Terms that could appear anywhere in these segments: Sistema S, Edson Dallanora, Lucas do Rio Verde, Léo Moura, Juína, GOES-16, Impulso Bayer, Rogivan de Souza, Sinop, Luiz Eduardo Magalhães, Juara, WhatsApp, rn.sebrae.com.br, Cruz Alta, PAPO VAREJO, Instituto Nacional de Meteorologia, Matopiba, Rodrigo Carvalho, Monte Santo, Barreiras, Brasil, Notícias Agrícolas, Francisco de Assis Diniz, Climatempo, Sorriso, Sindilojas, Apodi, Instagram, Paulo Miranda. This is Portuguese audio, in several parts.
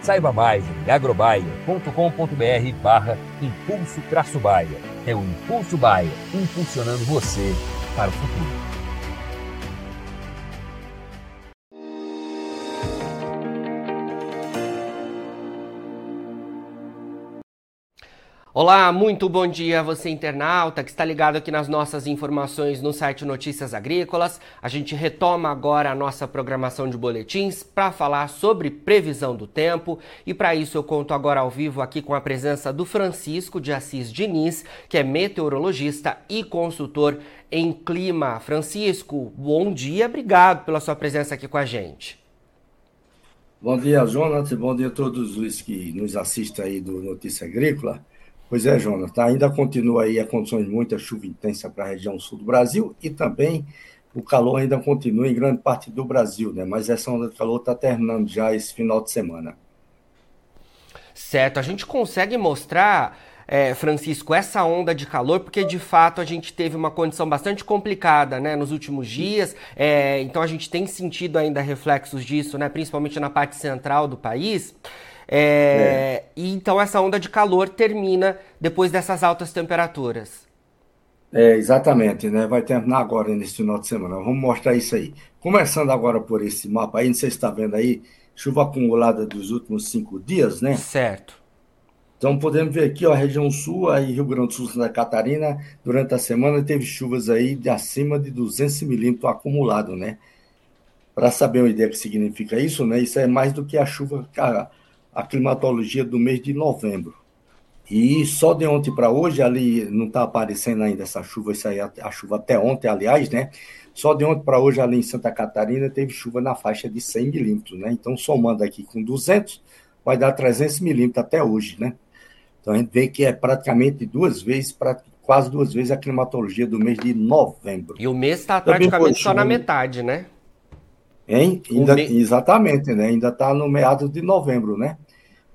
Saiba mais em agrobayer.com.br/impulso-bayer. É o Impulso Bayer, impulsionando você para o futuro. Olá, muito bom dia a você internauta que está ligado aqui nas nossas informações no site Notícias Agrícolas. A gente retoma agora a nossa programação de boletins para falar sobre previsão do tempo e para isso eu conto agora ao vivo aqui com a presença do Francisco de Assis Diniz, que é meteorologista e consultor em clima. Francisco, bom dia, obrigado pela sua presença aqui com a gente. Bom dia, Jonas, e bom dia a todos os que nos assistem aí do Notícia Agrícola. Pois é, Jonathan, ainda continua aí a condições de muita chuva intensa para a região sul do Brasil e também o calor ainda continua em grande parte do Brasil, né? Mas essa onda de calor está terminando já esse final de semana. Certo, a gente consegue mostrar, Francisco, essa onda de calor, porque de fato a gente teve uma condição bastante complicada, né, nos últimos dias, então a gente tem sentido ainda reflexos disso, né, principalmente na parte central do país. E então essa onda de calor termina depois dessas altas temperaturas. Exatamente, né? Vai terminar agora nesse final de semana. Vamos mostrar isso aí. Começando agora por esse mapa aí, não sei se está vendo aí, chuva acumulada dos últimos 5 dias, né? Certo. Então podemos ver aqui, ó, a região sul, aí Rio Grande do Sul, Santa Catarina, durante a semana teve chuvas aí de acima de 200 milímetros acumulado, né? Para saber uma ideia do que significa isso, né? Isso é mais do que a chuva, cara, a climatologia do mês de novembro. E só de ontem para hoje, ali não está aparecendo ainda essa chuva, isso aí, a chuva até ontem, aliás, né? Só de ontem para hoje, ali em Santa Catarina, teve chuva na faixa de 100 milímetros, né? Então, somando aqui com 200, vai dar 300 milímetros até hoje, né? Então, a gente vê que é praticamente 2 vezes, quase 2 vezes a climatologia do mês de novembro. E o mês está praticamente só na metade, né? Hein? Exatamente, né? Ainda está no meado de novembro, né?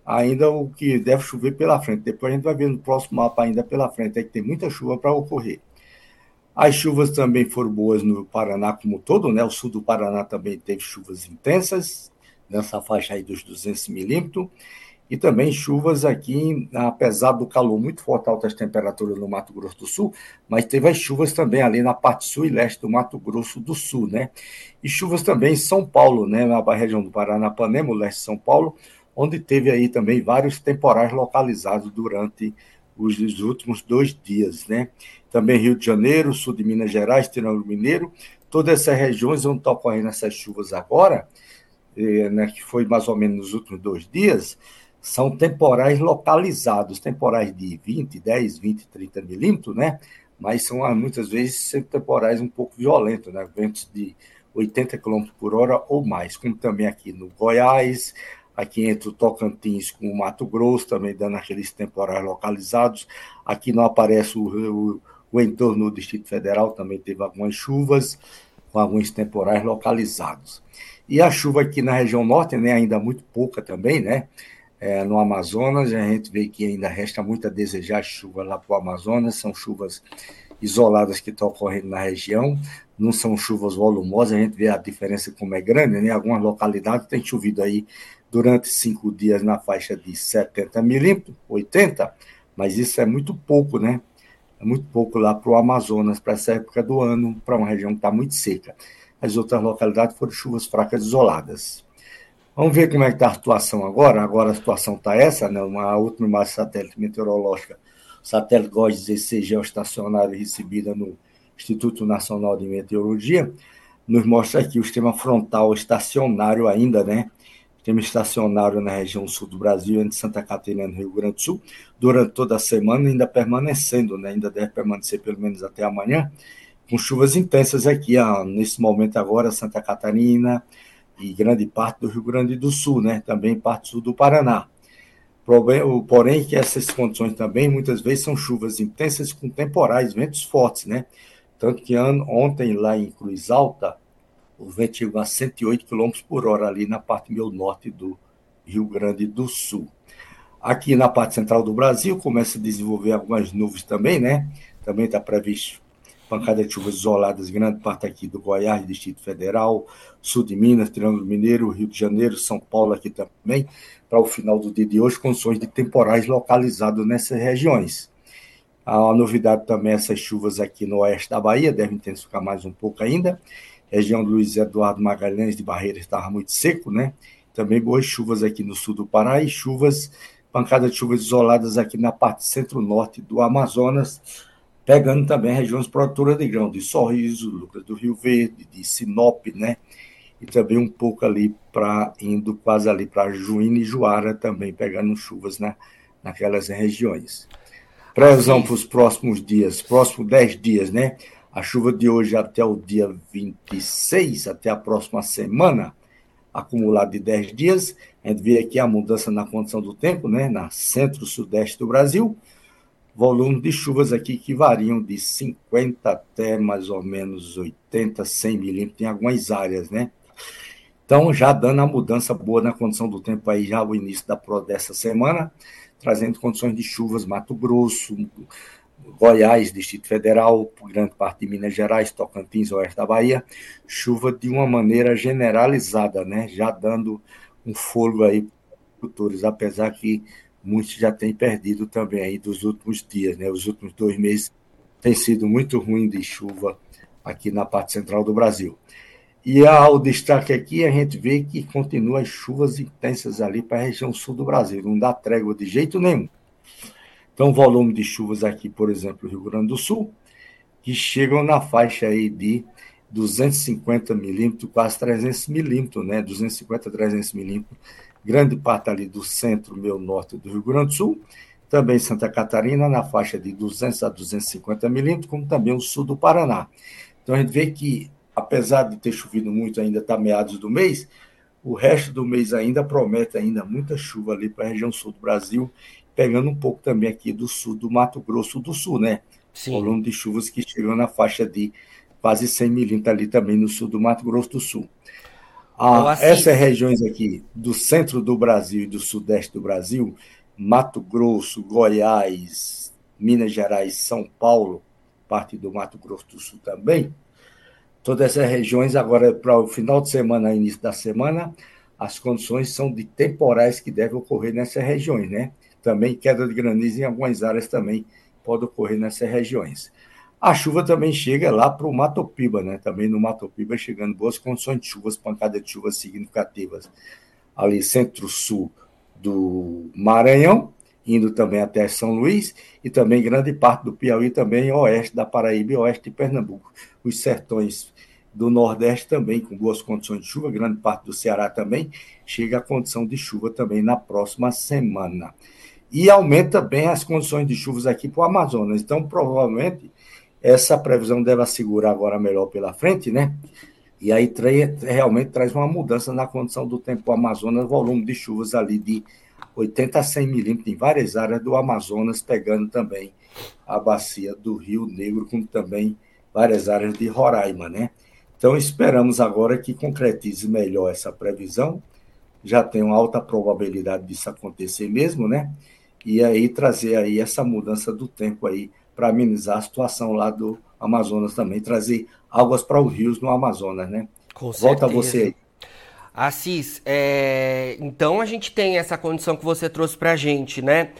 Ainda o que deve chover pela frente. Depois a gente vai ver no próximo mapa ainda pela frente, é que tem muita chuva para ocorrer. As chuvas também foram boas no Paraná como todo, né? O sul do Paraná também teve chuvas intensas, nessa faixa aí dos 200 milímetros, e também chuvas aqui, apesar do calor muito forte, altas temperaturas no Mato Grosso do Sul, mas teve as chuvas também ali na parte sul e leste do Mato Grosso do Sul, né? E chuvas também em São Paulo, né? Na região do Paranapanema, o leste de São Paulo, onde teve aí também vários temporais localizados durante os últimos 2 dias, né? Também Rio de Janeiro, sul de Minas Gerais, Triângulo Mineiro, todas essas regiões onde estão ocorrendo essas chuvas agora, né, que foi mais ou menos nos últimos 2 dias, são temporais localizados, temporais de 20, 10, 20, 30 milímetros, né? Mas são, muitas vezes, temporais um pouco violentos, né? Ventos de 80 km por hora ou mais, como também aqui no Goiás, aqui entre o Tocantins com o Mato Grosso, também dando aqueles temporais localizados. Aqui não aparece o entorno do Distrito Federal, também teve algumas chuvas, com alguns temporais localizados. E a chuva aqui na região norte, né, ainda muito pouca também, né? No Amazonas, a gente vê que ainda resta muito a desejar chuva lá para o Amazonas, são chuvas isoladas que estão ocorrendo na região, não são chuvas volumosas, a gente vê a diferença como é grande, né? Algumas localidades têm chovido aí durante 5 dias na faixa de 70 milímetros, 80, mas isso é muito pouco, né? É muito pouco lá para o Amazonas, para essa época do ano, para uma região que está muito seca. As outras localidades foram chuvas fracas isoladas. Vamos ver como é que está a situação agora. Agora a situação está essa, né? A última imagem satélite meteorológica, satélite GOES-16 geoestacionária recebida no Instituto Nacional de Meteorologia, nos mostra aqui o sistema frontal estacionário ainda, né? Sistema estacionário na região sul do Brasil, entre Santa Catarina e Rio Grande do Sul, durante toda a semana, ainda permanecendo, né? Ainda deve permanecer pelo menos até amanhã, com chuvas intensas aqui, nesse momento agora, Santa Catarina e grande parte do Rio Grande do Sul, né? Também parte sul do Paraná. Porém, que essas condições também, muitas vezes, são chuvas intensas com temporais, ventos fortes, né? Tanto que ontem, lá em Cruz Alta, o vento chegou a 108 km por hora ali na parte meio norte do Rio Grande do Sul. Aqui na parte central do Brasil, começa a desenvolver algumas nuvens também, né? Também está previsto pancada de chuvas isoladas, grande parte aqui do Goiás, Distrito Federal, sul de Minas, Triângulo Mineiro, Rio de Janeiro, São Paulo aqui também, para o final do dia de hoje, condições de temporais localizados nessas regiões. A novidade também, essas chuvas aqui no oeste da Bahia, devem intensificar mais um pouco ainda. A região do Luiz Eduardo Magalhães de Barreiras estava muito seco, né? Também boas chuvas aqui no sul do Pará e pancada de chuvas isoladas aqui na parte centro-norte do Amazonas, pegando também regiões produtoras de grão, de Sorriso, Lucas do Rio Verde, de Sinop, né? E também um pouco ali indo quase ali para Juína e Juara também, pegando chuvas naquelas regiões. Previsão para os próximos dias, próximos 10 dias, né? A chuva de hoje até o dia 26, até a próxima semana, acumulado de 10 dias. A gente vê aqui a mudança na condição do tempo, né? Na centro-sudeste do Brasil. Volume de chuvas aqui que variam de 50 até mais ou menos 80, 100 milímetros em algumas áreas, né? Então, já dando a mudança boa na condição do tempo aí, já o início dessa semana, trazendo condições de chuvas, Mato Grosso, Goiás, Distrito Federal, grande parte de Minas Gerais, Tocantins, oeste da Bahia, chuva de uma maneira generalizada, né? Já dando um fôlego aí para os produtores, apesar que muitos já têm perdido também aí dos últimos dias, né? Os últimos 2 meses tem sido muito ruim de chuva aqui na parte central do Brasil. E ao destaque aqui, a gente vê que continua as chuvas intensas ali para a região sul do Brasil, não dá trégua de jeito nenhum. Então, o volume de chuvas aqui, por exemplo, Rio Grande do Sul, que chegam na faixa aí de 250 milímetros, quase 300 milímetros, né? 250 a 300 milímetros, grande parte ali do centro, meio norte do Rio Grande do Sul, também Santa Catarina, na faixa de 200 a 250 milímetros, como também o sul do Paraná. Então, a gente vê que, apesar de ter chovido muito, ainda está meados do mês, o resto do mês ainda promete ainda muita chuva ali para a região sul do Brasil, pegando um pouco também aqui do sul do Mato Grosso do Sul, né? Sim. Volume de chuvas que chegou na faixa de quase 100 milímetros ali também no sul do Mato Grosso do Sul. Essas regiões aqui do centro do Brasil e do sudeste do Brasil, Mato Grosso, Goiás, Minas Gerais, São Paulo, parte do Mato Grosso do Sul também, todas essas regiões, agora para o final de semana, início da semana, as condições são de temporais que devem ocorrer nessas regiões, né? Também queda de granizo em algumas áreas também pode ocorrer nessas regiões. A chuva também chega lá para o Matopiba, né? Também no Matopiba chegando boas condições de chuvas, pancadas de chuvas significativas ali centro-sul do Maranhão, indo também até São Luís, e também grande parte do Piauí, também oeste da Paraíba e oeste de Pernambuco. Os sertões do Nordeste também, com boas condições de chuva, grande parte do Ceará também, chega a condição de chuva também na próxima semana. E aumenta bem as condições de chuvas aqui para o Amazonas. Então, provavelmente, essa previsão deve assegurar agora melhor pela frente, né? E aí realmente traz uma mudança na condição do tempo para o Amazonas, volume de chuvas ali de 80 a 100 milímetros em várias áreas do Amazonas, pegando também a bacia do Rio Negro, como também várias áreas de Roraima, né? Então, esperamos agora que concretize melhor essa previsão. Já tem uma alta probabilidade disso acontecer mesmo, né? E aí trazer aí essa mudança do tempo aí para amenizar a situação lá do Amazonas também, trazer águas para os rios no Amazonas, né? Com certeza. Volta você aí. Assis, então a gente tem essa condição que você trouxe para a gente, né?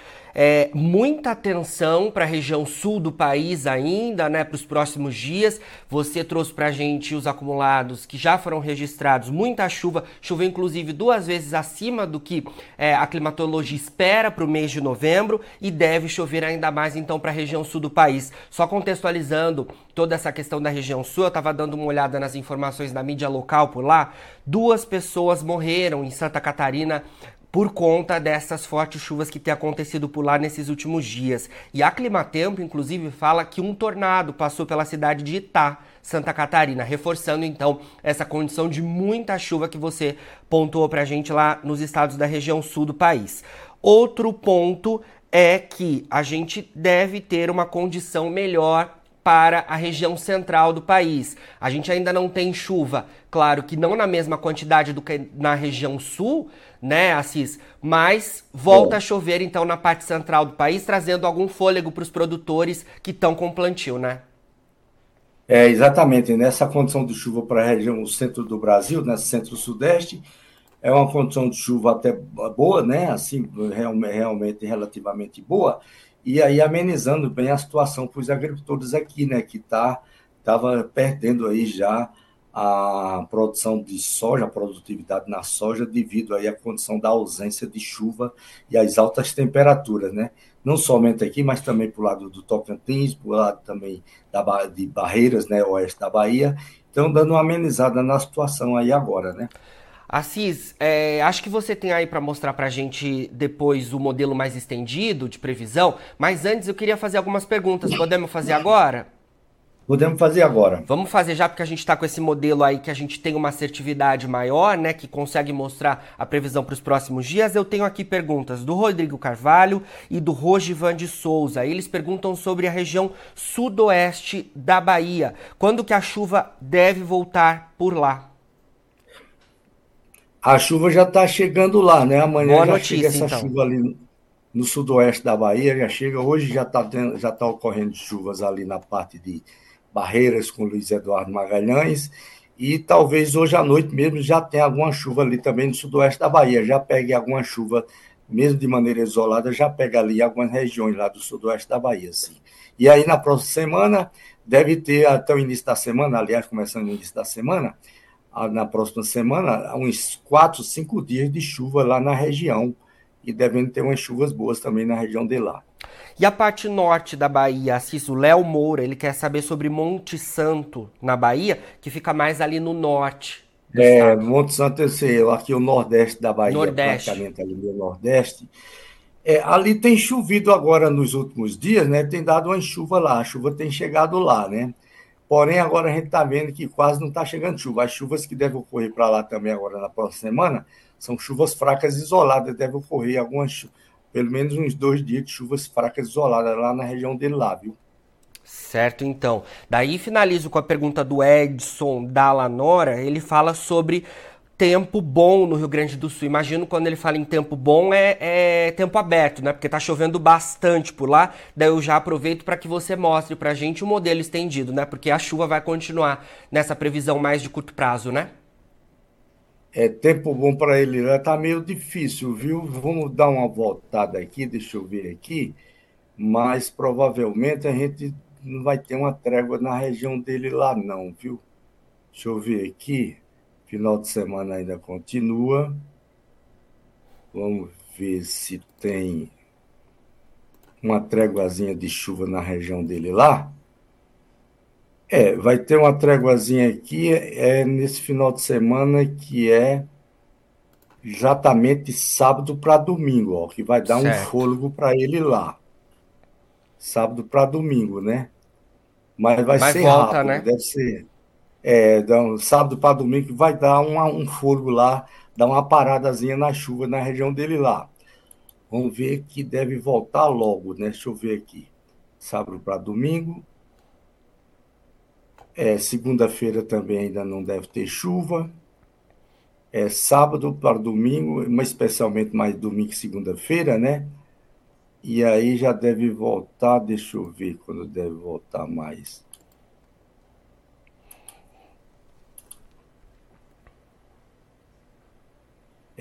muita atenção para a região sul do país ainda, né, para os próximos dias. Você trouxe para a gente os acumulados que já foram registrados, muita chuva, choveu inclusive 2 vezes acima do que a climatologia espera para o mês de novembro e deve chover ainda mais então para a região sul do país. Só contextualizando toda essa questão da região sul, eu estava dando uma olhada nas informações da mídia local por lá, 2 pessoas morreram em Santa Catarina por conta dessas fortes chuvas que tem acontecido por lá nesses últimos dias. E a Climatempo, inclusive, fala que um tornado passou pela cidade de Itá, Santa Catarina, reforçando então essa condição de muita chuva que você pontuou pra gente lá nos estados da região sul do país. Outro ponto é que a gente deve ter uma condição melhor para a região central do país. A gente ainda não tem chuva, claro que não na mesma quantidade do que na região sul, né, Assis? Mas volta a chover então na parte central do país, trazendo algum fôlego para os produtores que estão com plantio, né? É, exatamente. Nessa condição de chuva para a região centro do Brasil, né, centro-sudeste, é uma condição de chuva até boa, né, assim, realmente relativamente boa, e aí amenizando bem a situação para os agricultores aqui, né, que estava perdendo aí já a produção de soja, a produtividade na soja, devido aí à condição da ausência de chuva e às altas temperaturas, né? Não somente aqui, mas também para o lado do Tocantins, para o lado também de Barreiras, né, oeste da Bahia. Então, dando uma amenizada na situação aí agora, né? Assis, acho que você tem aí para mostrar para a gente depois o modelo mais estendido de previsão, mas antes eu queria fazer algumas perguntas. Podemos fazer agora? Podemos fazer agora. Vamos fazer já, porque a gente está com esse modelo aí que a gente tem uma assertividade maior, né, que consegue mostrar a previsão para os próximos dias. Eu tenho aqui perguntas do Rodrigo Carvalho e do Rogivan de Souza. Eles perguntam sobre a região sudoeste da Bahia. Quando que a chuva deve voltar por lá? A chuva já está chegando lá, né? Amanhã já chega essa chuva ali no sudoeste da Bahia, já chega. Hoje já tá ocorrendo chuvas ali na parte de Barreiras com Luiz Eduardo Magalhães e talvez hoje à noite mesmo já tenha alguma chuva ali também no sudoeste da Bahia. Já pegue alguma chuva, mesmo de maneira isolada, já pega ali algumas regiões lá do sudoeste da Bahia, sim. E aí na próxima semana, deve ter até o início da semana, aliás, começando no início da semana, na próxima semana, uns 4-5 dias de chuva lá na região e devem ter umas chuvas boas também na região de lá. E a parte norte da Bahia, Assis, o Léo Moura, ele quer saber sobre Monte Santo na Bahia, que fica mais ali no norte do estado. Monte Santo, eu sei, aqui o nordeste da Bahia, praticamente ali no nordeste. Ali tem chovido agora nos últimos dias, né? Tem dado uma chuva lá, a chuva tem chegado lá, né? Porém, agora a gente está vendo que quase não está chegando chuva. As chuvas que devem ocorrer para lá também agora na próxima semana são chuvas fracas isoladas. Deve ocorrer algumas, pelo menos uns 2 dias de chuvas fracas isoladas lá na região dele lá, viu? Certo, então. Daí finalizo com a pergunta do Edson Dallanora. Ele fala sobre tempo bom no Rio Grande do Sul. Imagino quando ele fala em tempo bom é tempo aberto, né? Porque tá chovendo bastante por lá. Daí eu já aproveito para que você mostre pra gente o modelo estendido, né? Porque a chuva vai continuar nessa previsão mais de curto prazo, né? Tempo bom para ele tá meio difícil, viu? Vamos dar uma voltada aqui, deixa eu ver aqui. Mas provavelmente a gente não vai ter uma trégua na região dele lá não, viu? Deixa eu ver aqui. Final de semana ainda continua. Vamos ver se tem uma tréguazinha de chuva na região dele lá. Vai ter uma tréguazinha aqui nesse final de semana, que é exatamente sábado para domingo, ó, que vai dar um fôlego para ele lá. Sábado para domingo, né? Mas vai ser volta, rápido, né? Deve ser... sábado para domingo vai dar um fôlego lá, dar uma paradazinha na chuva na região dele lá. Vamos ver que deve voltar logo, né? Deixa eu ver aqui. Sábado para domingo. Segunda-feira também ainda não deve ter chuva. Sábado para domingo, mas especialmente mais domingo e segunda-feira, né? E aí já deve voltar, deixa eu ver quando deve voltar mais.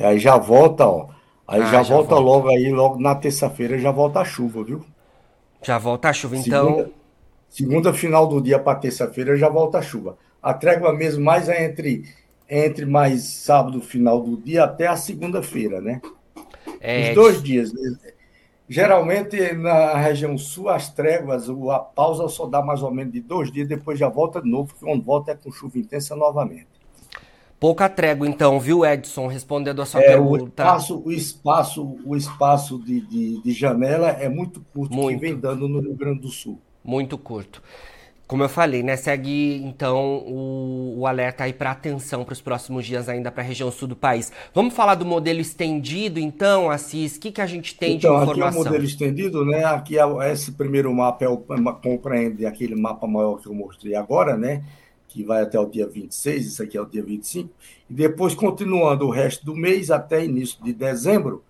Aí já volta, ó. Aí já volta logo aí, logo na terça-feira já volta a chuva, viu? Já volta a chuva, então... Segunda final do dia para terça-feira já volta a chuva. A trégua mesmo mais é entre mais sábado, final do dia, até a segunda-feira, né? É... Os 2 dias. Geralmente, na região sul, as tréguas, a pausa só dá mais ou menos de 2 dias, depois já volta de novo, porque quando volta é com chuva intensa novamente. Pouca trégua, então, viu, Edson? Respondendo a sua pergunta. O espaço de janela é muito curto, muito. Que vem dando no Rio Grande do Sul. Muito curto. Como eu falei, né? Segue, então, o alerta aí para atenção para os próximos dias ainda para a região sul do país. Vamos falar do modelo estendido, então, Assis? O que a gente tem de informação? Aqui é o modelo estendido, né? Aqui esse primeiro mapa compreende aquele mapa maior que eu mostrei agora, né? Que vai até o dia 26, isso aqui é o dia 25. E depois, continuando o resto do mês até início de dezembro,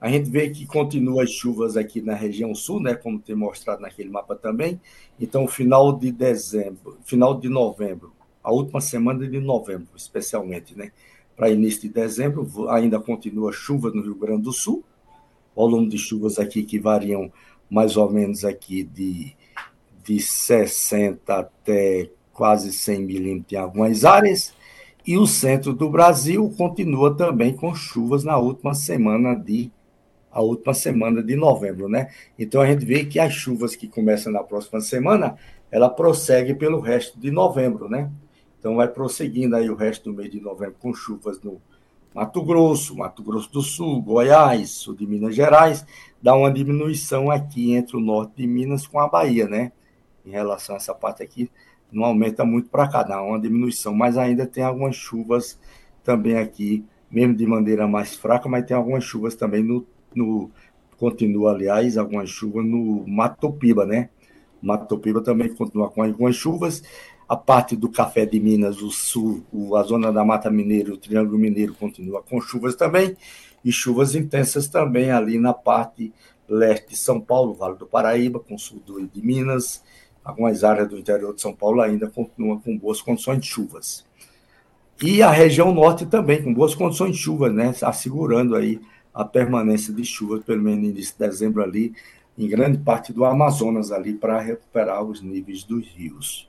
a gente vê que continua as chuvas aqui na região sul, né, como tem mostrado naquele mapa também. Então, final de dezembro, final de novembro, a última semana de novembro, especialmente, né, para início de dezembro, ainda continua chuva no Rio Grande do Sul. Volume de chuvas aqui que variam mais ou menos aqui de 60 até quase 100 milímetros em algumas áreas. E o centro do Brasil continua também com chuvas na última semana de novembro, né? Então, a gente vê que as chuvas que começam na próxima semana, ela prossegue pelo resto de novembro, né? Então, vai prosseguindo aí o resto do mês de novembro com chuvas no Mato Grosso do Sul, Goiás, sul de Minas Gerais, dá uma diminuição aqui entre o norte de Minas com a Bahia, né? Em relação a essa parte aqui, não aumenta muito para cá, dá uma diminuição, mas ainda tem algumas chuvas também aqui, mesmo de maneira mais fraca, mas tem algumas chuvas também continua, aliás, algumas chuvas no Matopiba, né? Matopiba também continua com algumas chuvas. A parte do Café de Minas, o sul, a zona da Mata Mineira, o Triângulo Mineiro continua com chuvas também, e chuvas intensas também ali na parte leste de São Paulo, Vale do Paraíba, com o sul de Minas. Algumas áreas do interior de São Paulo ainda continuam com boas condições de chuvas. E a região norte também, com boas condições de chuva, né? Assegurando aí a permanência de chuvas, pelo menos no início de dezembro ali, em grande parte do Amazonas ali, para recuperar os níveis dos rios.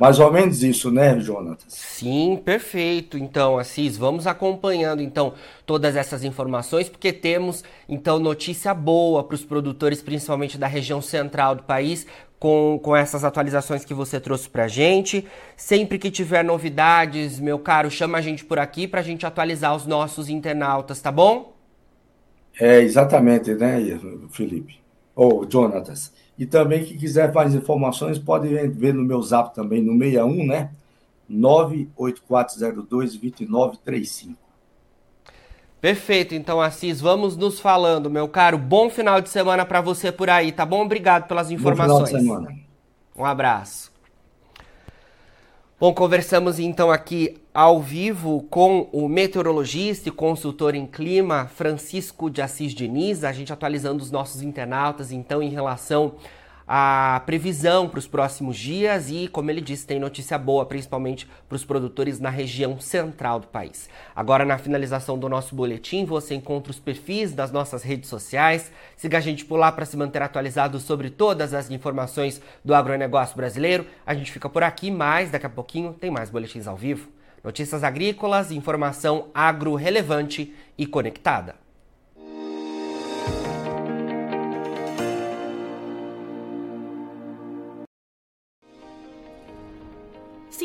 Mais ou menos isso, né, Jonatas? Sim, perfeito. Então, Assis, vamos acompanhando, então, todas essas informações, porque temos, então, notícia boa para os produtores, principalmente da região central do país, com essas atualizações que você trouxe para a gente. Sempre que tiver novidades, meu caro, chama a gente por aqui para a gente atualizar os nossos internautas, tá bom? É, exatamente, né, Felipe? Ou Jonatas. E também, quem quiser mais informações, pode ver no meu zap também, no 61, né? 98402-2935. Perfeito, então, Assis, vamos nos falando, meu caro. Bom final de semana para você por aí, tá bom? Obrigado pelas informações. Bom final de semana. Um abraço. Bom, conversamos então aqui ao vivo com o meteorologista e consultor em clima, Francisco de Assis Diniz, a gente atualizando os nossos internautas, então, em relação à previsão para os próximos dias e, como ele disse, tem notícia boa, principalmente para os produtores na região central do país. Agora, na finalização do nosso boletim, você encontra os perfis das nossas redes sociais. Siga a gente por lá para se manter atualizado sobre todas as informações do agronegócio brasileiro. A gente fica por aqui, mas daqui a pouquinho tem mais boletins ao vivo. Notícias agrícolas, informação agro-relevante e conectada. Se